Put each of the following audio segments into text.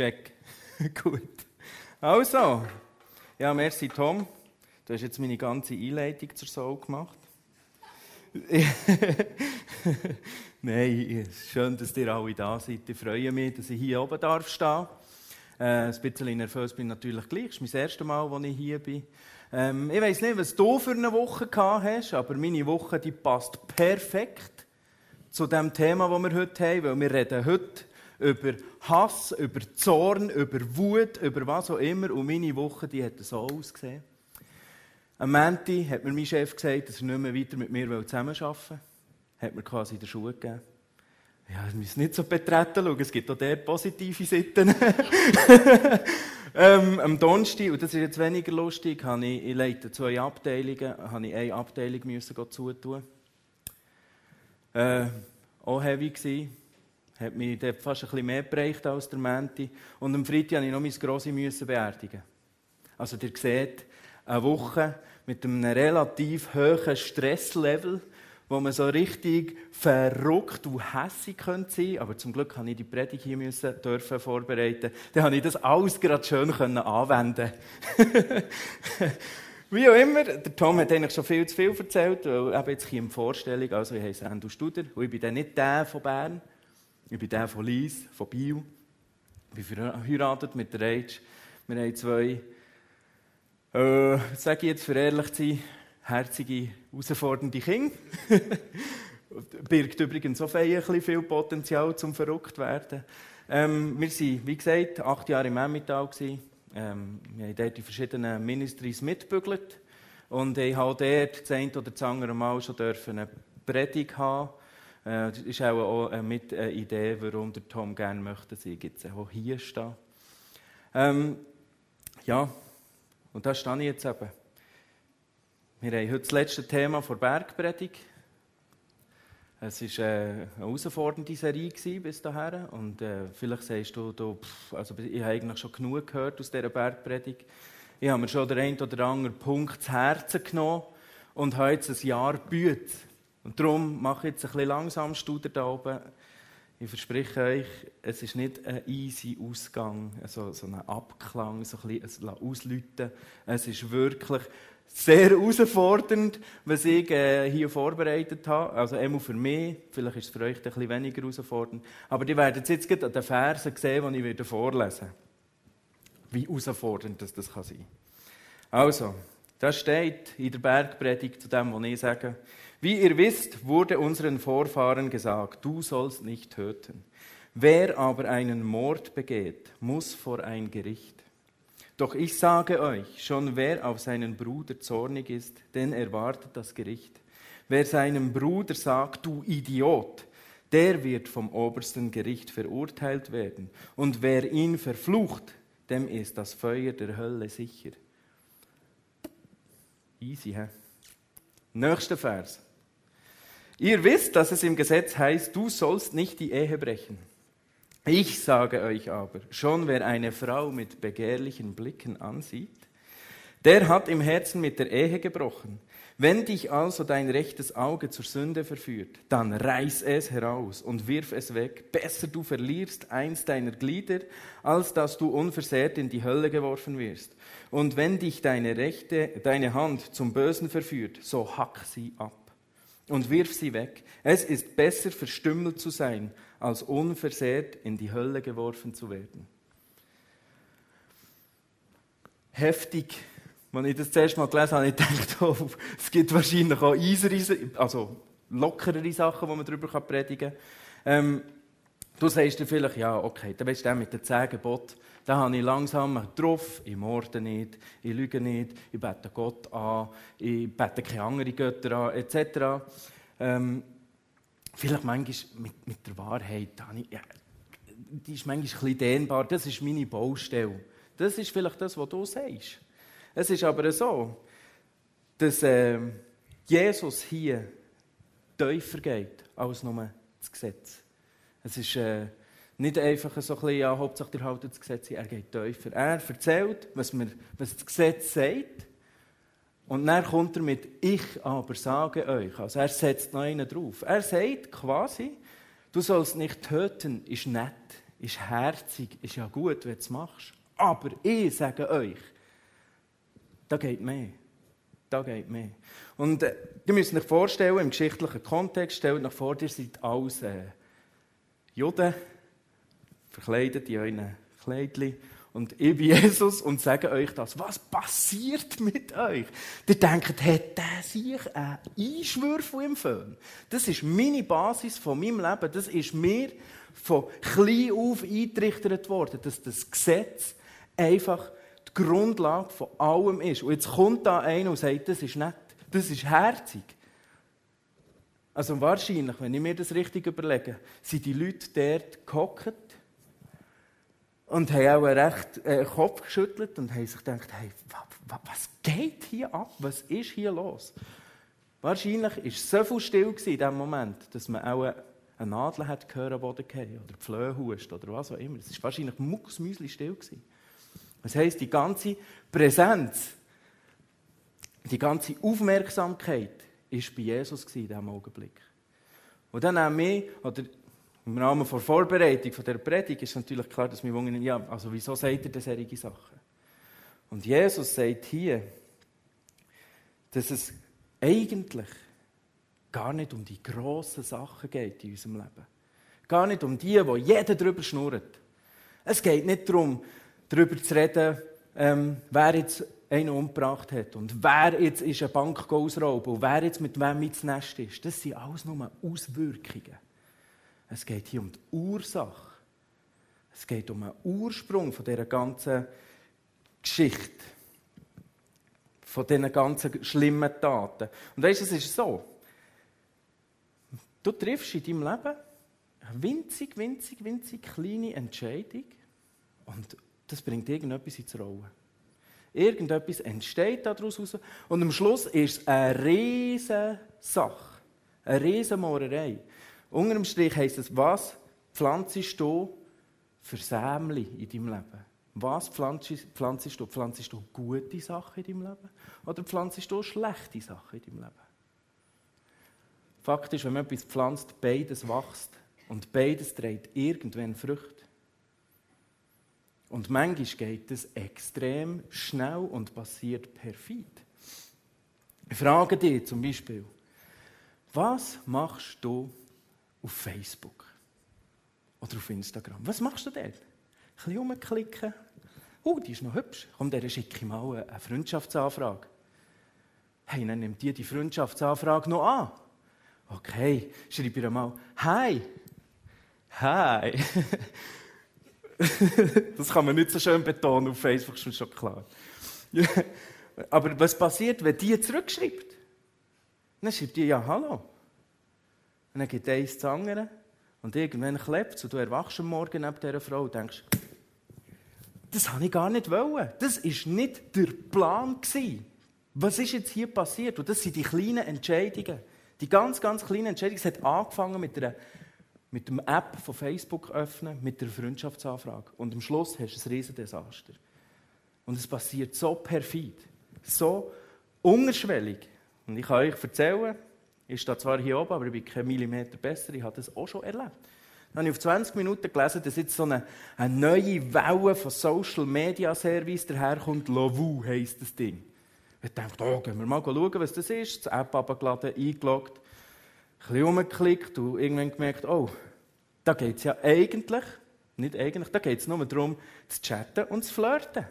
Check. Gut. Also, ja, merci Tom. Du hast jetzt meine ganze Einleitung zur Soul gemacht. Nein, schön, dass ihr alle da seid. Ich freue mich, dass ich hier oben stehen darf. Ein bisschen nervös bin ich natürlich gleich. Das ist mein erstes Mal, als ich hier bin. Ich weiss nicht, was du für eine Woche gehabt hast, aber meine Woche, die passt perfekt zu dem Thema, das wir heute haben, weil wir reden heute über Hass, über Zorn, über Wut, über was auch immer. Und meine Woche, die hat so ausgesehen. Am Montag hat mir mein Chef gesagt, dass er nicht mehr weiter mit mir zusammenarbeiten will. Hat mir quasi in den Schuh gegeben. Ja, wir müssen nicht so betreten schauen, es gibt auch dort positive Seiten. Am Donnerstag, und das ist jetzt weniger lustig, habe ich leite zwei Abteilungen, habe ich eine Abteilung müssen zutun. Auch heavy gewesen. Hat mich dort fast ein bisschen mehr geprägt als der Menti. Und am Freitag habe ich noch mein Grossi müssen beerdigen. Also ihr seht, eine Woche mit einem relativ hohen Stresslevel, wo man so richtig verrückt und hässig sein könnte. Aber zum Glück musste ich die Predigt hier vorbereiten. Dann konnte ich das alles gerade schön anwenden. Wie auch immer, der Tom hat eigentlich schon viel zu viel erzählt, weil eben jetzt in der Vorstellung, also ich heiße Andrew Studer, und ich bin dann nicht der von Bern, ich bin der von Lies, von Biel. Ich bin verheiratet mit der Age. Wir haben zwei, sage ich jetzt für ehrlich zu sein, herzige, herausfordernde Kinder. Birgt übrigens auch ein bisschen viel Potenzial zum verrückt werden. Wir waren, wie gesagt, 8 Jahre im Emmental. Wir haben dort die verschiedenen Ministries mitbügelt. Und ich durfte dort das eine oder das andere Mal schon eine Predigt haben. Das ist auch mit eine Idee, warum der Tom gerne möchte, dass ich jetzt auch hier stehe. Ja, und da stehe ich jetzt eben. Wir haben heute das letzte Thema der Bergpredigt. Es war eine herausfordernde Serie bis dahin. Und vielleicht sagst du also ich habe eigentlich schon genug gehört aus dieser Bergpredigt. Ich habe mir schon den einen oder anderen Punkt zu Herzen genommen und habe jetzt ein Jahr gebüht. Und darum mache ich jetzt ein bisschen langsam Studer da oben. Ich verspreche euch, es ist nicht ein easy Ausgang, also so ein Abklang, so ein bisschen ausläuten. Es ist wirklich sehr herausfordernd, was ich hier vorbereitet habe. Also einmal für mich, vielleicht ist es für euch ein bisschen weniger herausfordernd. Aber ihr werdet jetzt gerade an den Versen sehen, die ich vorlesen werde. Wie herausfordernd das sein kann. Also, das steht in der Bergpredigt zu dem, was ich sage. Wie ihr wisst, wurde unseren Vorfahren gesagt, du sollst nicht töten. Wer aber einen Mord begeht, muss vor ein Gericht. Doch ich sage euch, schon wer auf seinen Bruder zornig ist, den erwartet das Gericht. Wer seinem Bruder sagt, du Idiot, der wird vom obersten Gericht verurteilt werden. Und wer ihn verflucht, dem ist das Feuer der Hölle sicher. Easy, hä? Nächster Vers. Ihr wisst, dass es im Gesetz heißt, du sollst nicht die Ehe brechen. Ich sage euch aber, schon wer eine Frau mit begehrlichen Blicken ansieht, der hat im Herzen mit der Ehe gebrochen. Wenn dich also dein rechtes Auge zur Sünde verführt, dann reiß es heraus und wirf es weg. Besser du verlierst eins deiner Glieder, als dass du unversehrt in die Hölle geworfen wirst. Und wenn dich deine Hand zum Bösen verführt, so hack sie ab und wirf sie weg. Es ist besser, verstümmelt zu sein, als unversehrt in die Hölle geworfen zu werden. Heftig. Als ich das zuerst mal gelesen habe, habe ich gedacht, oh, es gibt wahrscheinlich auch lockerere Sachen, die man darüber predigen kann. Du sagst dir vielleicht, ja, okay, dann willst du mit den 10 Geboten, da habe ich langsam drauf, ich morde nicht, ich lüge nicht, ich bete Gott an, ich bete keine anderen Götter an, etc. Vielleicht manchmal mit der Wahrheit, die ist manchmal ein bisschen dehnbar, das ist meine Baustelle. Das ist vielleicht das, was du sagst. Es ist aber so, dass Jesus hier tiefer geht als nur das Gesetz. Es ist nicht einfach so ein bisschen, ja, Hauptsache ihr haltet das Gesetz, er geht tiefer. Er erzählt, was das Gesetz sagt, und dann kommt er mit «Ich aber sage euch». Also er setzt noch einen drauf. Er sagt quasi, du sollst nicht töten, ist nett, ist herzig, ist ja gut, wenn du es machst. Aber ich sage euch, da geht mehr. Da geht mehr. Und ihr müsst euch vorstellen, im geschichtlichen Kontext, stellt euch vor, ihr seid alles Juden, verkleidet in euren Kleidchen. Und ich bin Jesus und sage euch das. Was passiert mit euch? Ihr denkt, hat der sich einen Einschwürfel im Föhn? Das ist meine Basis von meinem Leben. Das ist mir von klein auf eingerichtet worden, dass das Gesetz einfach die Grundlage von allem ist. Und jetzt kommt da einer und sagt, das ist nett, das ist herzig. Also wahrscheinlich, wenn ich mir das richtig überlege, sind die Leute dort gehockt, und haben auch recht Kopf geschüttelt und haben sich gedacht, hey, was geht hier ab? Was ist hier los? Wahrscheinlich war es so viel still in diesem Moment, dass man auch eine Nadel hat gehört am Boden fallen oder Pflöhhust oder was auch immer. Es war wahrscheinlich mucksmäuschen still. Das heisst, die ganze Präsenz, die ganze Aufmerksamkeit war bei Jesus in diesem Augenblick. Und dann haben wir, oder im Rahmen der Vorbereitung dieser Predigt ist natürlich klar, dass wir wundern, ja, also wieso sagt ihr denn solche Sachen? Und Jesus sagt hier, dass es eigentlich gar nicht um die grossen Sachen geht in unserem Leben. Gar nicht um die, wo jeder drüber schnurrt. Es geht nicht darum, darüber zu reden, wer jetzt einen umgebracht hat und wer jetzt eine Bank ausraubt und wer jetzt mit wem ins Nest ist. Das sind alles nur Auswirkungen. Es geht hier um die Ursache. Es geht um den Ursprung von dieser ganzen Geschichte. Von diesen ganzen schlimmen Taten. Und weisst du, es ist so. Du triffst in deinem Leben eine winzig kleine Entscheidung und das bringt irgendetwas ins Rollen. Irgendetwas entsteht daraus raus und am Schluss ist es eine riesige Sache. Eine riesige Mohrerei. Unter dem Strich heisst es, was pflanzest du für Sämli in deinem Leben? Was pflanzest du? Pflanzest du gute Sachen in deinem Leben? Oder pflanzest du schlechte Sachen in deinem Leben? Fakt ist, wenn man etwas pflanzt, beides wächst. Und beides trägt irgendwann Früchte. Und manchmal geht das extrem schnell und passiert perfid. Ich frage dich zum Beispiel, was machst du auf Facebook oder auf Instagram? Was machst du dort? Ein bisschen rumklicken. Oh, die ist noch hübsch. Komm, der schicke ich mal eine Freundschaftsanfrage. Hey, dann nimmt die Freundschaftsanfrage noch an. Okay, schreibe ihr mal «Hi». «Hi». Das kann man nicht so schön betonen, auf Facebook ist mir schon klar. Aber was passiert, wenn die zurückschreibt? Dann schreibt die «Ja, hallo». Und dann geht eins zu anderen und irgendwann klebt es und du erwachst am Morgen neben dieser Frau und denkst, das wollte ich gar nicht. Das war nicht der Plan. Was ist jetzt hier passiert? Und das sind die kleinen Entscheidungen. Die ganz, ganz kleinen Entscheidungen. Es hat angefangen mit der App von Facebook öffnen, mit der Freundschaftsanfrage. Und am Schluss hast du ein riesen Desaster. Und es passiert so perfid, so unterschwellig. Und ich kann euch erzählen, ich stehe zwar hier oben, aber ich bin keinen Millimeter besser. Ich habe das auch schon erlebt. Dann habe ich auf 20 Minuten gelesen, dass jetzt so eine neue Welle von Social Media Service daherkommt. Lovu heisst das Ding. Ich dachte, oh, gehen wir mal schauen, was das ist. Die App abgeladen, eingeloggt, ein bisschen rumgeklickt und irgendwann gemerkt, oh, da geht es ja eigentlich, nicht eigentlich, da geht es nur darum, zu chatten und zu flirten.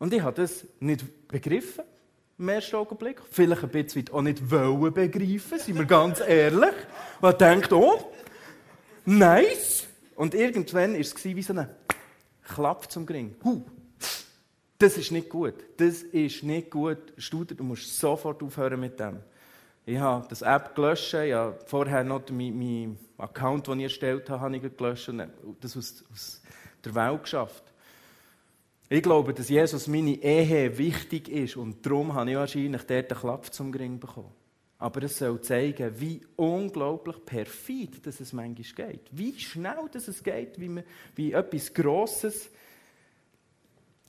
Und ich habe das nicht begriffen. Im ersten Augenblick. Vielleicht ein bisschen auch nicht wollen begreifen, sind wir ganz ehrlich. Man denkt, oh, nice. Und irgendwann war es wie so ein Klapp zum Gring. Das ist nicht gut. Das ist nicht gut. Studer, du musst sofort aufhören mit dem. Ich habe das App gelöscht. Ich habe vorher noch meinen Account, den ich erstellt habe, gelöscht und das aus der Welt geschafft. Ich glaube, dass Jesus meine Ehe wichtig ist und darum habe ich wahrscheinlich dort einen Klapp zum Gring bekommen. Aber es soll zeigen, wie unglaublich perfid dass es manchmal geht. Wie schnell dass es geht, wie etwas Grosses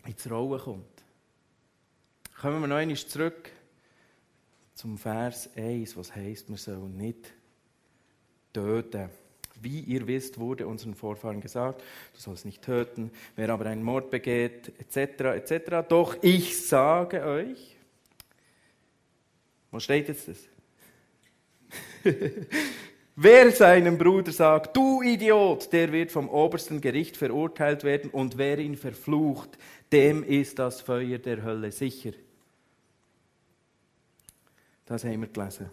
ins Rollen kommt. Kommen wir noch einmal zurück zum Vers 1, was heisst, man soll nicht töten, wie ihr wisst, wurde unseren Vorfahren gesagt, du sollst nicht töten, wer aber einen Mord begeht, etc., etc. Doch ich sage euch, wo steht jetzt das? Wer seinem Bruder sagt, du Idiot, der wird vom obersten Gericht verurteilt werden, und wer ihn verflucht, dem ist das Feuer der Hölle sicher. Das haben wir gelesen.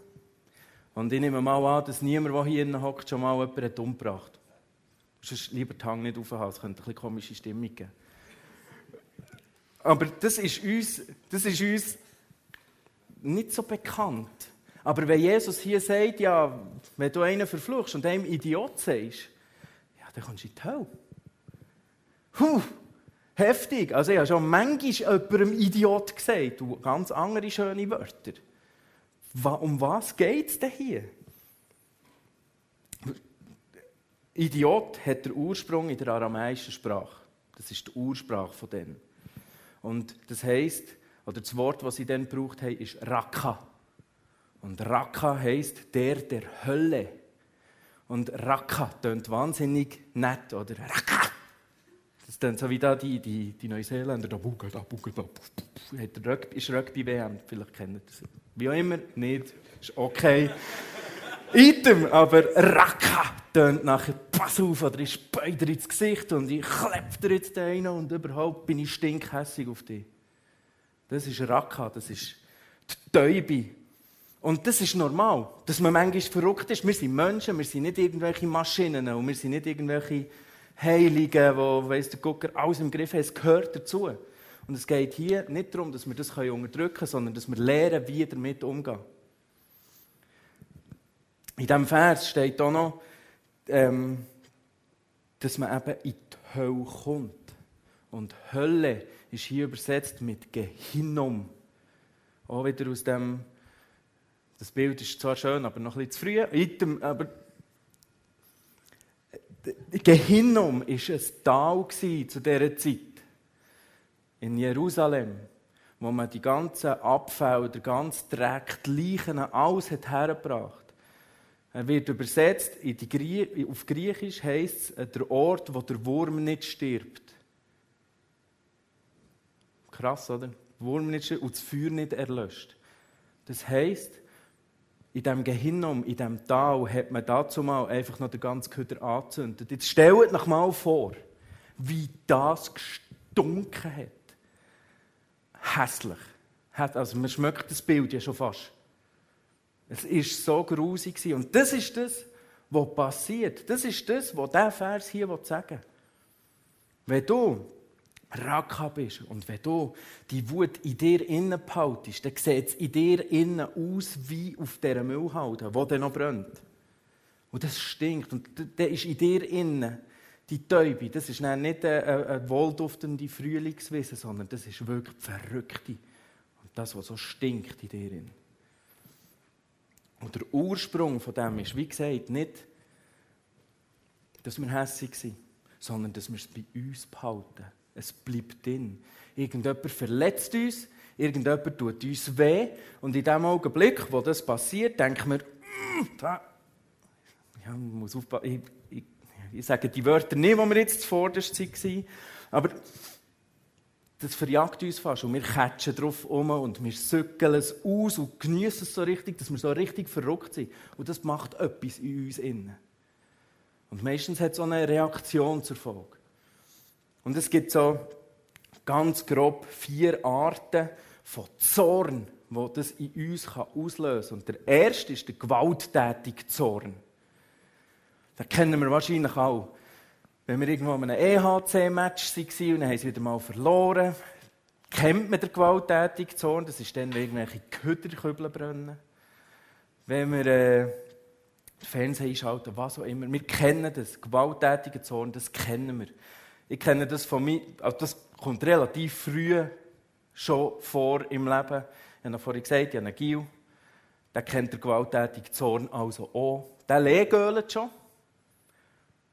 Und ich nehme mal an, dass niemand, der hier hockt, schon mal jemanden umgebracht hat. Sonst lieber den Hang nicht aufhalten, es könnte eine komische Stimmung geben. Aber das ist uns nicht so bekannt. Aber wenn Jesus hier sagt, ja, wenn du einen verfluchst und einem Idiot sagst, ja, dann kommst du in die Hölle. Heftig. Also ich habe schon manchmal jemandem Idiot gesagt, du, ganz andere schöne Wörter. Um was geht es denn hier? Idiot hat den Ursprung in der aramäischen Sprache. Das ist die Ursprache von denen. Und das heisst, oder das Wort, das sie dann gebraucht haben, ist Raka. Und Raka heisst der Hölle. Und Raka tönt wahnsinnig nett, oder? Raka! Das tönt so wie da die Neuseeländer, da buckel, da buckel, da buckel. Ist Rugby-WM, vielleicht kennt ihr das. Wie auch immer, nicht, ist okay. Item, aber Raka tönt nachher, pass auf, oder ich speu dir ins Gesicht und ich kleb dir jetzt einen und überhaupt bin ich stinkhässig auf dich. Das ist Raka, das ist die Täube. Und das ist normal, dass man manchmal verrückt ist. Wir sind Menschen, wir sind nicht irgendwelche Maschinen und wir sind nicht irgendwelche Heiligen, die, weiss der Gucker, alles im Griff haben. Es gehört dazu. Und es geht hier nicht darum, dass wir das unterdrücken können, sondern dass wir lernen, wie damit umgehen. In diesem Vers steht auch noch, dass man eben in die Hölle kommt. Und Hölle ist hier übersetzt mit Gehinnom. Auch wieder aus dem... Das Bild ist zwar schön, aber noch ein bisschen zu früh. Aber Gehinnom war ein Tal zu dieser Zeit in Jerusalem, wo man die ganzen Abfälle, den ganzen Dreck, die Leichen, alles hergebracht hat. Er wird übersetzt, auf Griechisch heisst es, der Ort, wo der Wurm nicht stirbt. Krass, oder? Der Wurm nicht stirbt und das Feuer nicht erlöscht. Das heisst, in diesem Gehinnom, in diesem Tal, hat man dazu mal einfach noch den ganzen Köder angezündet. Jetzt stellt euch mal vor, wie das gestunken hat. Hässlich. Also man schmeckt das Bild ja schon fast. Es war so grausig. Und das ist das, was passiert. Das ist das, was dieser Vers hier sagen will. Wenn du Raka bist und wenn du die Wut in dir innen behaltest, dann sieht es in dir innen aus wie auf dieser Müllhalde, die dann noch brennt. Und das stinkt. Und dann ist in dir innen die Täube. Das ist nicht eine wohlduftende Frühlingswiese, sondern das ist wirklich die Verrückte. Und das, was so stinkt in dir innen. Und der Ursprung von dem ist, wie gesagt, nicht, dass wir hässig sind, sondern dass wir es bei uns behalten. Es bleibt drin. Irgendjemand verletzt uns, irgendjemand tut uns weh. Und in dem Augenblick, wo das passiert, denkt man, ja, man muss aufpassen. Ich sage die Wörter nicht, die wir jetzt zuvorderst waren. Aber das verjagt uns fast. Und wir catchen drauf um und wir sückeln es aus und geniessen es so richtig, dass wir so richtig verrückt sind. Und das macht etwas in uns innen. Und meistens hat es auch eine Reaktion zur Folge. Und es gibt so ganz grob 4 Arten von Zorn, die das in uns auslösen kann. Und der erste ist der gewalttätige Zorn. Den kennen wir wahrscheinlich auch. Wenn wir irgendwo an einem EHC-Match waren und dann haben sie wieder mal verloren, kennt man den gewalttätigen Zorn. Das ist dann, wenn irgendwelche Köderkübel brennen. Wenn wir den Fernseher einschalten, was auch immer. Wir kennen das. Gewalttätigen Zorn, das kennen wir. Ich kenne das von mir, also das kommt relativ früh schon vor im Leben. Ich habe vorhin gesagt, ich habe einen Gil, der kennt den gewalttätigen Zorn also auch. Der lehgölt schon,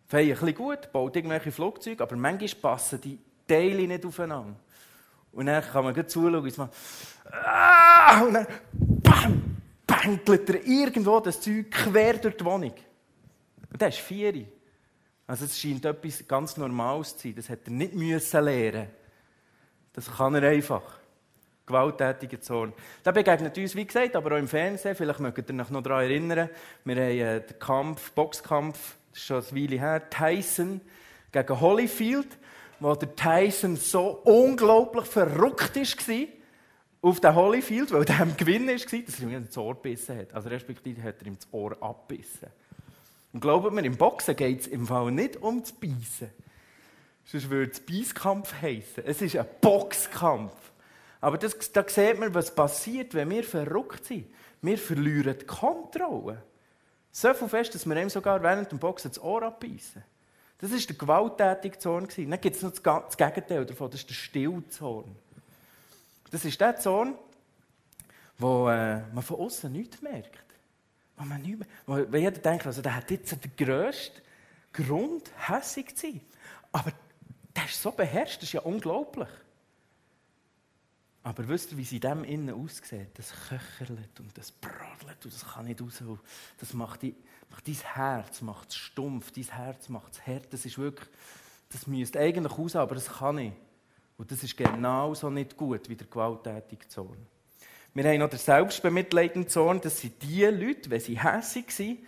fährt ein bisschen gut, baut irgendwelche Flugzeuge, aber manchmal passen die Teile nicht aufeinander. Und dann kann man gut zuschauen, und man und dann bam, bändelt er irgendwo das Zeug quer durch die Wohnung. Und der ist 4. Also es scheint etwas ganz Normales zu sein. Das hätte er nicht müssen lernen. Das kann er einfach. Gewalttätiger Zorn. Der begegnet uns, wie gesagt, aber auch im Fernsehen. Vielleicht mögt ihr euch noch daran erinnern. Wir haben den Boxkampf, das ist schon eine Weile her, Tyson gegen Holyfield, wo der Tyson so unglaublich verrückt war auf den Holyfield, weil er am Gewinn war, dass er ihm ins Ohr gebissen hat. Also respektive hat er ihm das Ohr abgebissen. Und glaubt mir, im Boxen geht es im Fall nicht um das Beißen. Sonst würde es Beiskampf heissen. Es ist ein Boxkampf. Aber da sieht man, was passiert, wenn wir verrückt sind. Wir verlieren die Kontrolle. So viel fest, dass wir ihm sogar während dem Boxen das Ohr abbeissen. Das war der gewalttätige Zorn. Dann gibt es noch das Gegenteil davon, das ist der Stillzorn. Das ist der Zorn, wo man von außen nichts merkt. Wenn jeder denkt, also, der hat jetzt den grössten Grund, hässig zu sein. Aber der ist so beherrscht, das ist ja unglaublich. Aber wisst ihr, wie es in dem Innen aussieht? Das köcherlet und das brodelt und das kann nicht raus. Das macht dein Herz, macht es stumpf, dein Herz macht es hart. Das ist wirklich, das müsste eigentlich raus, aber das kann nicht. Und das ist genauso nicht gut wie der gewalttätige Zorn. Wir haben noch den selbstbemitleidenden Zorn. Das sind die Leute, wenn sie hässig sind,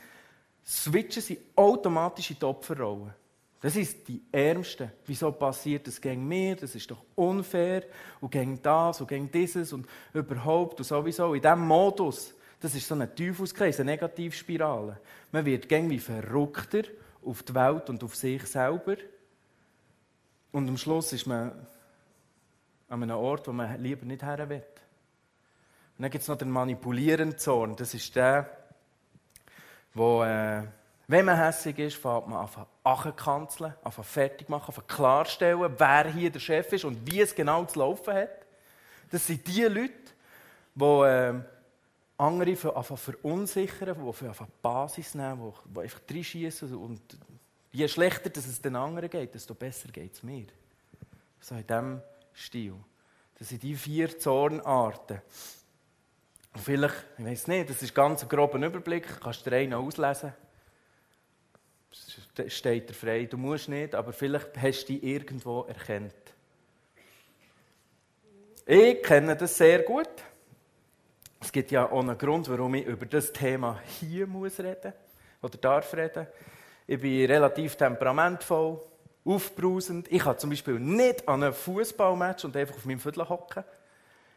switchen sie automatisch in die Opferrolle. Das ist die Ärmsten. Wieso passiert das gegen mir? Das ist doch unfair. Und gegen das und gegen dieses und überhaupt und sowieso. In diesem Modus, das ist so ein Teufelskreis, eine Negativspirale. Man wird irgendwie verrückter auf die Welt und auf sich selber. Und am Schluss ist man an einem Ort, wo man lieber nicht hin will. Und dann gibt es noch den manipulierenden Zorn. Das ist der, wo wenn man hässig ist, fängt man an kanzeln, an fertig machen, an klarstellen, wer hier der Chef ist und wie es genau zu laufen hat. Das sind die Leute, die andere verunsichern, die auf Basis nehmen, die einfach reinschiessen. Und je schlechter dass es den anderen geht, desto besser geht es mir. So in diesem Stil. Das sind die 4 Zornarten. Und vielleicht, ich weiss nicht, das ist ganz ein grober Überblick, kannst du dir einen auslesen. Steht dir frei, du musst nicht, aber vielleicht hast du dich irgendwo erkannt. Ich kenne das sehr gut. Es gibt ja auch einen Grund, warum ich über das Thema hier muss reden oder darf reden. Ich bin relativ temperamentvoll, aufbrausend. Ich kann zum Beispiel nicht an einem Fußballmatch und einfach auf meinem Viertel hocken.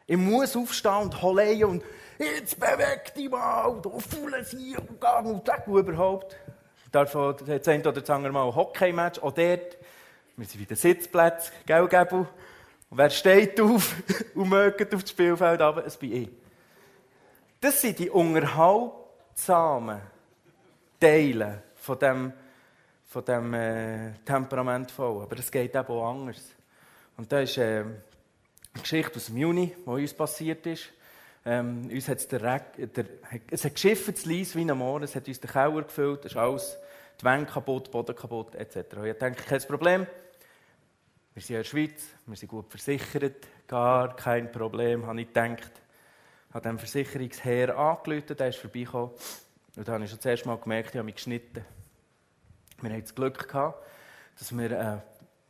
Ich muss aufstehen und holen und jetzt beweg dich mal und fühle sie und gang und weg und überhaupt. Davon hat es oder sagen wir mal ein Hockey-Match, auch dort. Wir sind wieder Sitzplätze, gell, Gäbel? Und wer steht auf und mögt auf das Spielfeld runter? Es bin ich. Das sind die unterhaltsamen Teile von dem temperamentvollen. Aber es geht eben auch anders. Und das ist eine Geschichte aus dem Juni, die uns passiert ist. Uns hat's es hat geschifft, das Lies wie am Morgen, es hat uns den Keller gefüllt, es ist alles, die Wände kaputt, Boden kaputt, etc. Ich denke, kein Problem. Wir sind ja in der Schweiz, wir sind gut versichert, gar kein Problem, habe ich gedacht. Ich habe dem Versicherungsherr angerufen, der ist vorbeigekommen. Und da habe ich schon das erste Mal gemerkt, ich habe mich geschnitten. Wir hatten das Glück gehabt, dass wir einen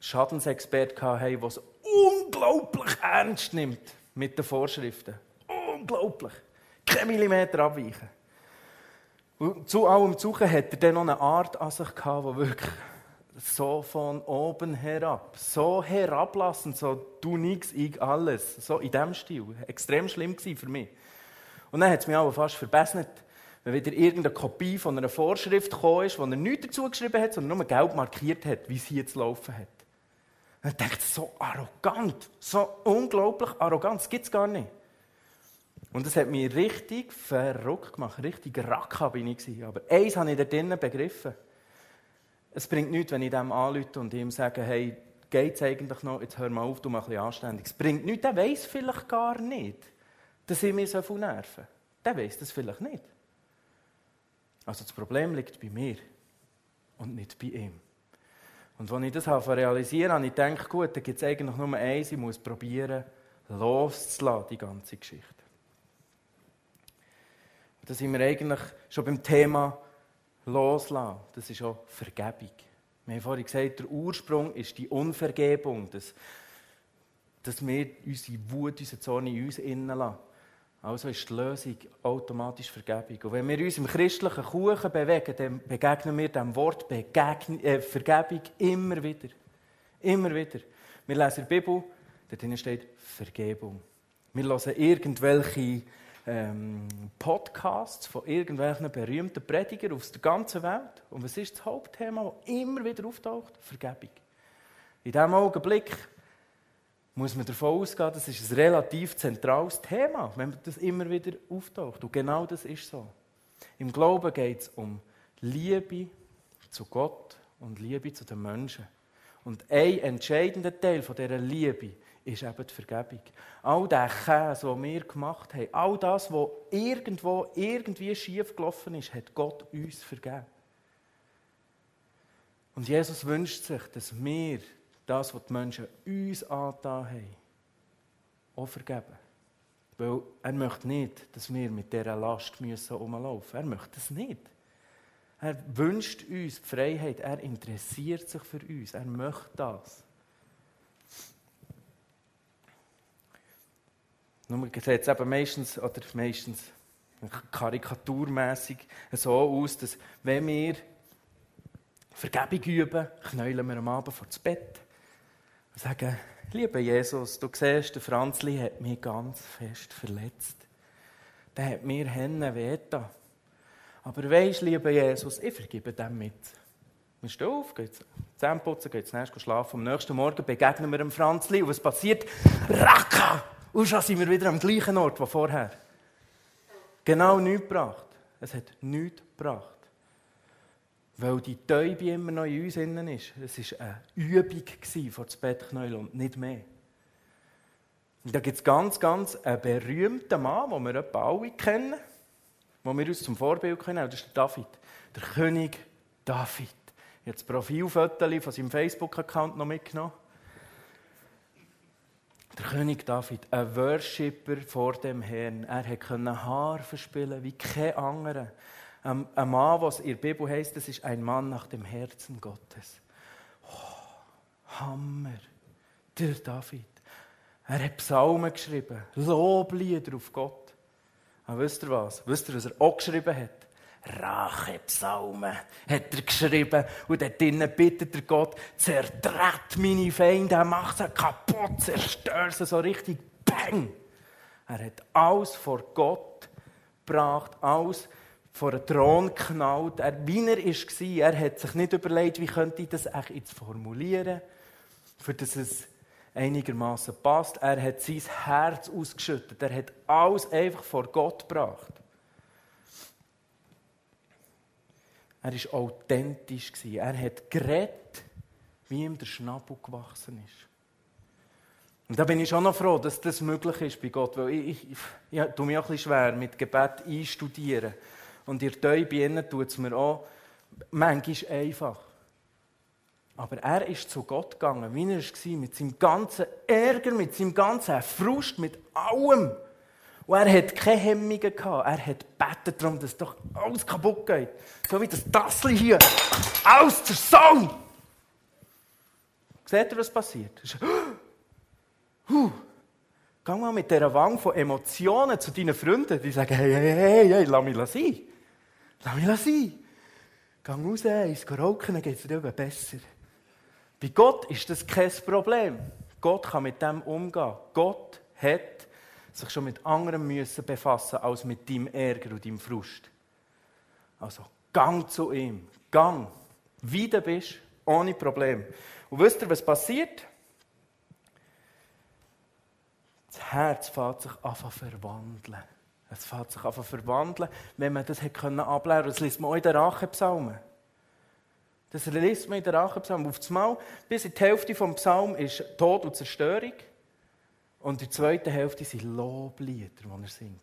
Schadensexperten hatten, der es unglaublich ernst nimmt mit den Vorschriften. Unglaublich. Kein Millimeter abweichen. Und zu allem Suchen hat er dann noch eine Art an sich gehabt, die wirklich so von oben herab, so herablassend, so du nix, ich alles, so in diesem Stil. Extrem schlimm gewesen für mich. Und dann hat es mich auch fast verbessert, wenn wieder irgendeine Kopie von einer Vorschrift gekommen ist, wo er nichts dazu geschrieben hat, sondern nur gelb markiert hat, wie es hier zu laufen hat. Und ich dachte, so arrogant, so unglaublich arrogant, das gibt es gar nicht. Und das hat mich richtig verrückt gemacht, richtig Racker bin ich gewesen. Aber eins habe ich da drinnen begriffen. Es bringt nichts, wenn ich dem anrufe und ihm sage, hey, geht's eigentlich noch, jetzt hör mal auf, du mach ein bisschen anständig. Es bringt nichts, der weiss vielleicht gar nicht, dass ich mir so viel nerven. Der weiss das vielleicht nicht. Also das Problem liegt bei mir und nicht bei ihm. Und als ich das realisieren habe, habe ich gedacht, gut, da gibt es eigentlich nur eins, ich muss probieren, loszulassen, die ganze Geschichte. Da sind wir eigentlich schon beim Thema Loslassen, das ist auch Vergebung. Wir haben vorhin gesagt, der Ursprung ist die Unvergebung, dass wir unsere Wut, unsere Zorn in uns innen lassen. Also ist die Lösung automatisch Vergebung. Und wenn wir uns im christlichen Kuchen bewegen, dann begegnen wir dem Wort Vergebung immer wieder. Immer wieder. Wir lesen die Bibel, dort steht Vergebung. Wir hören irgendwelche Podcasts von irgendwelchen berühmten Predigern auf der ganzen Welt. Und was ist das Hauptthema, das immer wieder auftaucht? Vergebung. In diesem Augenblick muss man davon ausgehen, das ist ein relativ zentrales Thema, wenn das immer wieder auftaucht. Und genau das ist so. Im Glauben geht es um Liebe zu Gott und Liebe zu den Menschen. Und ein entscheidender Teil von dieser Liebe ist eben die Vergebung. All das Käse, was wir gemacht haben, all das, was irgendwo, irgendwie schief gelaufen ist, hat Gott uns vergeben. Und Jesus wünscht sich, dass wir das, was die Menschen uns angetan haben, auch vergeben. Weil er möchte nicht, dass wir mit dieser Last herumlaufen müssen. Er möchte das nicht. Er wünscht uns die Freiheit. Er interessiert sich für uns. Er möchte das. Nur sieht es eben meistens karikaturmässig so aus, dass wenn wir Vergebung üben, knäulen wir am Abend vor das Bett und sagen, lieber Jesus, du siehst, der Franzli hat mich ganz fest verletzt. Der hat mir Hände wehgetan. Aber weisst, lieber Jesus, ich vergebe dem mit. Wir stehen auf, gehen Zähne putzen, gehen nächstes schlafen. Am nächsten Morgen begegnen wir dem Franzli und was passiert? Raka! Und schon sind wir wieder am gleichen Ort wie vorher. Genau nichts gebracht. Es hat nichts gebracht. Weil die Täube immer noch in uns innen ist. Es war eine Übung vor das Bettknäuel und nicht mehr. Und da gibt es ganz einen berühmten Mann, den wir etwa alle kennen, den wir uns zum Vorbild kennen. Das ist der David. Der König David. Ich habe das Profilfoto von seinem Facebook-Account noch mitgenommen. Der König David, ein Worshipper vor dem Herrn. Er konnte Harfe spielen wie kein anderer. Ein Mann, was in der Bibel heisst, das ist ein Mann nach dem Herzen Gottes. Oh, Hammer! Der David. Er hat Psalmen geschrieben, Loblieder auf Gott. Und wisst ihr was? Wisst ihr, was er auch geschrieben hat? Rachepsalmen hat er geschrieben. Und dort drinnen bittet er Gott, zertritt meine Feinde, er macht sie kaputt, zerstört sie so richtig, bang! Er hat alles vor Gott gebracht, alles vor den Thron geknallt. Wie er war, er hat sich nicht überlegt, wie könnte ich das jetzt formulieren, für dass es einigermaßen passt. Er hat sein Herz ausgeschüttet. Er hat alles einfach vor Gott gebracht. Er war authentisch. Er hat geredet, wie ihm der Schnabel gewachsen ist. Und da bin ich schon noch froh, dass das möglich ist bei Gott, weil ich tue mich auch ein bisschen schwer mit Gebet einstudieren. Und ihr Täubchen tut es mir auch manchmal einfach. Aber er ist zu Gott gegangen, wie er war, mit seinem ganzen Ärger, mit seinem ganzen Frust, mit allem. Und er hatte keine Hemmungen gehabt. Er hat gebetet darum, dass doch alles kaputt geht. So wie das Tassli hier. Alles zersaut! Seht ihr, was passiert? Geh mal mit dieser Wange von Emotionen zu deinen Freunden, die sagen, hey, lass mich sein. Lass mich sein. Geh raus, ins Rauchen, dann geht es dir eben besser. Bei Gott ist das kein Problem. Gott kann mit dem umgehen. Gott hat sich schon mit anderem müssen befassen als mit deinem Ärger und deinem Frust. Also, gang zu ihm. Gang. Wie du bist, ohne Problem. Und wisst ihr, was passiert? Das Herz fängt sich an zu verwandeln. Es fängt sich an zu verwandeln, wenn man das ablehren konnte. Das liest man auch in den Rachepsalmen. Das liest man in den Rachepsalmen. Auf das Mal, bis in die Hälfte des Psalms ist Tod und Zerstörung. Und in der zweiten Hälfte sind Loblieder, die er singt.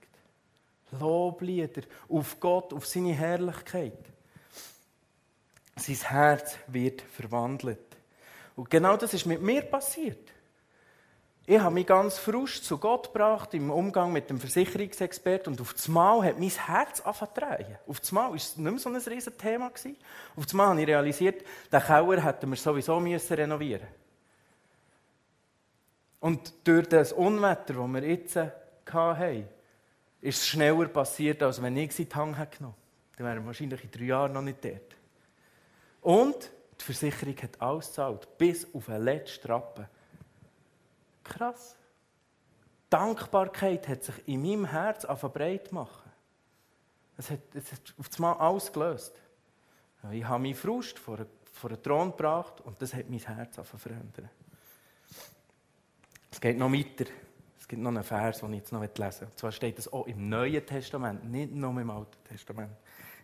Loblieder auf Gott, auf seine Herrlichkeit. Sein Herz wird verwandelt. Und genau das ist mit mir passiert. Ich habe mich ganz frust zu Gott gebracht im Umgang mit dem Versicherungsexperten und auf einmal hat mein Herz angefangen zu drehen. Auf einmal war es nicht mehr so ein riesen Thema. Auf einmal habe ich realisiert, den Keller hätten wir sowieso renovieren müssen. Und durch das Unwetter, das wir jetzt hatten, ist es schneller passiert, als wenn ich sie in die Hand genommen hätte. Dann wären wir wahrscheinlich in 3 Jahren noch nicht dort. Und die Versicherung hat alles gezahlt, bis auf den letzten Rappen. Krass. Die Dankbarkeit hat sich in meinem Herz breit gemacht. Es hat auf einmal alles gelöst. Ich habe meinen Frust vor den Thron gebracht und das hat mein Herz verändert. Es geht noch weiter. Es gibt noch einen Vers, den ich jetzt noch lesen möchte. Und zwar steht das auch im Neuen Testament, nicht nur im Alten Testament.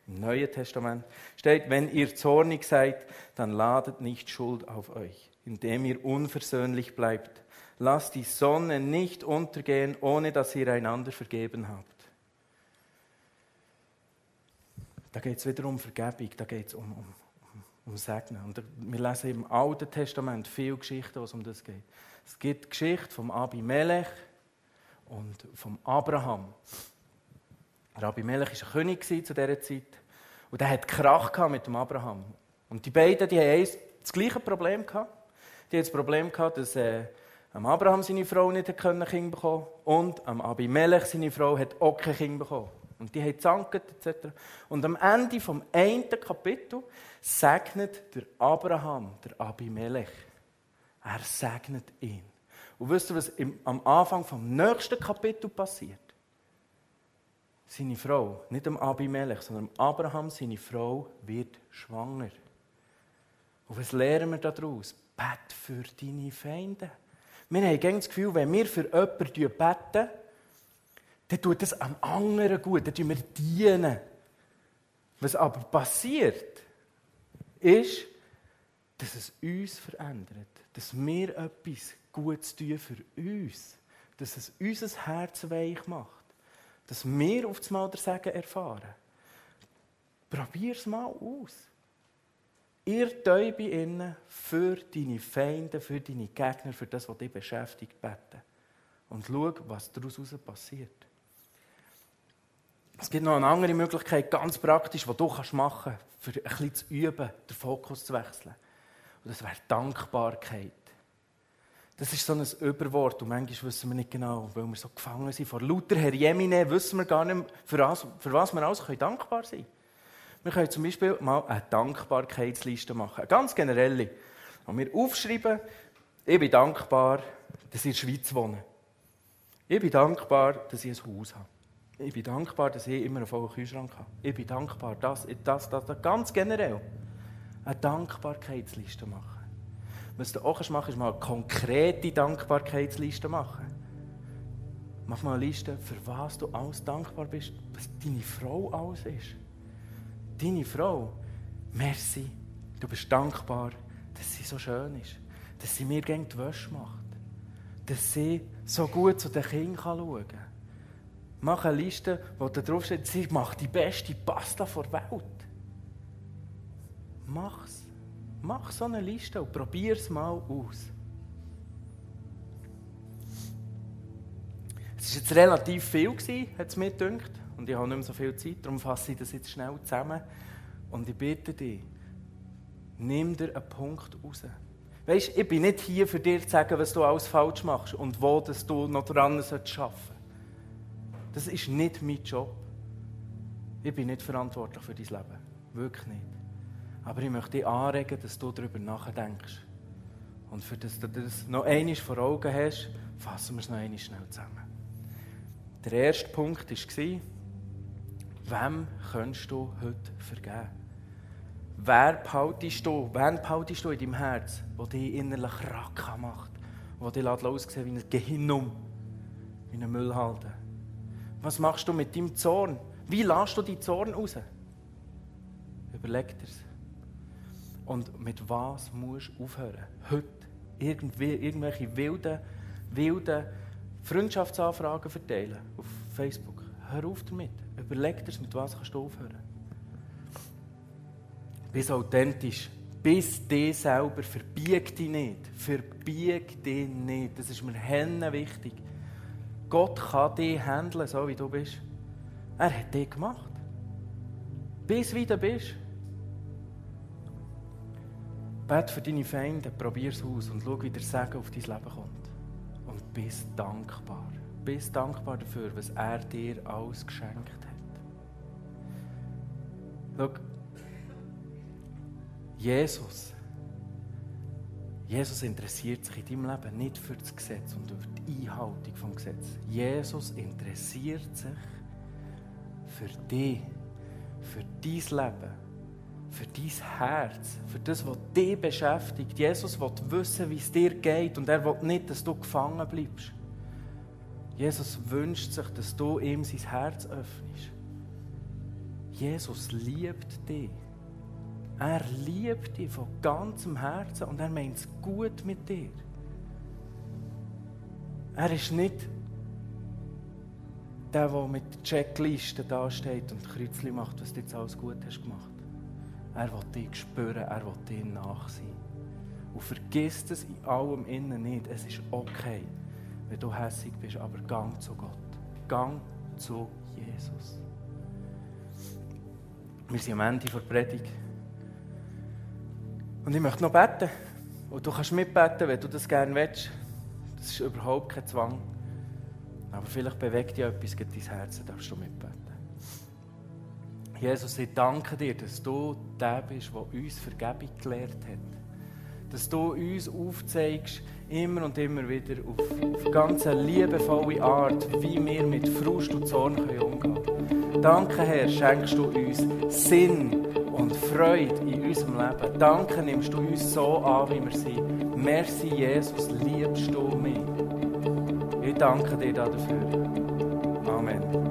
Im Neuen Testament steht, wenn ihr zornig seid, dann ladet nicht Schuld auf euch, indem ihr unversöhnlich bleibt. Lasst die Sonne nicht untergehen, ohne dass ihr einander vergeben habt. Da geht es wieder um Vergebung, da geht es um Segnen. Und wir lesen im Alten Testament viele Geschichten, was um das geht. Es gibt die Geschichte vom Abimelech und vom Abraham. Der Abimelech war ein König zu dieser Zeit und er hatte Krach mit dem Abraham. Und die beiden, die hatten das gleiche Problem. Die hatten das Problem, dass Abraham seine Frau nicht Kinder bekommen konnte und Abimelech seine Frau hat auch keine Kinder bekommen. Und die haben zanket etc. Und am Ende des 1. Kapitels segnet der Abraham, der Abimelech. Er segnet ihn. Und wisst ihr, was am Anfang des nächsten Kapitels passiert? Seine Frau, nicht dem Abimelech, sondern Abraham, seine Frau, wird schwanger. Und was lernen wir daraus? Bett für deine Feinde. Wir haben immer das Gefühl, wenn wir für jemanden beten, dann tut das am anderen gut, dann tun wir dienen. Was aber passiert, ist, dass es uns verändert, dass wir etwas Gutes tun für uns, dass es unser Herz weich macht, dass wir auf einmal den Segen erfahren. Probier es mal aus. Ihr teu bei ihnen für deine Feinde, für deine Gegner, für das, was dich beschäftigt, beten. Und schau, was daraus passiert. Es gibt noch eine andere Möglichkeit, ganz praktisch, die du machen kannst, um ein bisschen zu üben, den Fokus zu wechseln. Und das wäre Dankbarkeit. Das ist so ein Überwort und manchmal wissen wir nicht genau, weil wir so gefangen sind. Vor lauter Herr Jemine wissen wir gar nicht, für was wir alles dankbar sein können. Wir können zum Beispiel mal eine Dankbarkeitsliste machen, eine ganz generelle. Und wir aufschreiben, ich bin dankbar, dass ich in der Schweiz wohne. Ich bin dankbar, dass ich ein Haus habe. Ich bin dankbar, dass ich immer einen vollen Kühlschrank habe. Ich bin dankbar, das. Ganz generell eine Dankbarkeitsliste machen. Was du auch machen kannst, ist mal eine konkrete Dankbarkeitsliste machen. Mach mal eine Liste, für was du alles dankbar bist, was deine Frau alles ist. Deine Frau, merci, du bist dankbar, dass sie so schön ist, dass sie mir gerne die Wäsche macht, dass sie so gut zu den Kindern schauen kann. Mach eine Liste, wo da draufsteht, sie macht die beste Pasta der Welt. Mach's. Mach so eine Liste und probier es mal aus. Es war jetzt relativ viel, hat es mir gedacht. Und ich habe nicht mehr so viel Zeit, darum fasse ich das jetzt schnell zusammen. Und ich bitte dich, nimm dir einen Punkt raus. Weisst, ich bin nicht hier, für dir zu sagen, was du alles falsch machst und wo dass du noch dran arbeiten solltest. Das ist nicht mein Job. Ich bin nicht verantwortlich für dein Leben. Wirklich nicht. Aber ich möchte dich anregen, dass du darüber nachdenkst. Und für das du das noch einmal vor Augen hast, fassen wir es noch einmal schnell zusammen. Der erste Punkt war, wem kannst du heute vergeben? Wen behaltest du in deinem Herz, der dich innerlich Rack macht? Der dich aussehen wie ein Gehinnom, wie eine Müllhalde. Was machst du mit deinem Zorn? Wie lässt du deinen Zorn raus? Überleg dir's. Und mit was musst du aufhören? Heute irgendwelche wilden Freundschaftsanfragen verteilen auf Facebook. Hör auf damit. Überleg dir, mit was kannst du aufhören. Bist authentisch. Bist dich selber, verbieg dich nicht. Verbieg dich nicht. Das ist mir henne wichtig. Gott kann dich handeln, so wie du bist. Er hat dich gemacht. Bis wie du bist. Bete für deine Feinde, probier es aus und schau, wie der Segen auf dein Leben kommt. Und bist dankbar. Bist dankbar dafür, was er dir alles geschenkt hat. Schau, Jesus interessiert sich in deinem Leben nicht für das Gesetz und für die Einhaltung des Gesetzes. Jesus interessiert sich für dich, für dein Leben, für dein Herz, für das, was dich beschäftigt. Jesus will wissen, wie es dir geht und er will nicht, dass du gefangen bleibst. Jesus wünscht sich, dass du ihm sein Herz öffnest. Jesus liebt dich. Er liebt dich von ganzem Herzen und er meint es gut mit dir. Er ist nicht der, der mit der Checkliste dasteht und Kreuzchen macht, was du jetzt alles gut hast gemacht. Er will dich spüren, er will dir nach sein. Und vergiss das in allem Innen nicht. Es ist okay, wenn du hässig bist, aber gang zu Gott. Gang zu Jesus. Wir sind am Ende der Predigt. Und ich möchte noch beten. Und du kannst mitbeten, wenn du das gerne willst. Das ist überhaupt kein Zwang. Aber vielleicht bewegt dich etwas gegen dein Herz, dann darfst du mitbeten. Jesus, ich danke dir, dass du der bist, der uns Vergebung gelehrt hat. Dass du uns aufzeigst, immer und immer wieder auf ganz liebevolle Art, wie wir mit Frust und Zorn umgehen können. Danke, Herr, schenkst du uns Sinn und Freude in unserem Leben. Danke, nimmst du uns so an, wie wir sind. Merci, Jesus, liebst du mich. Ich danke dir dafür. Amen.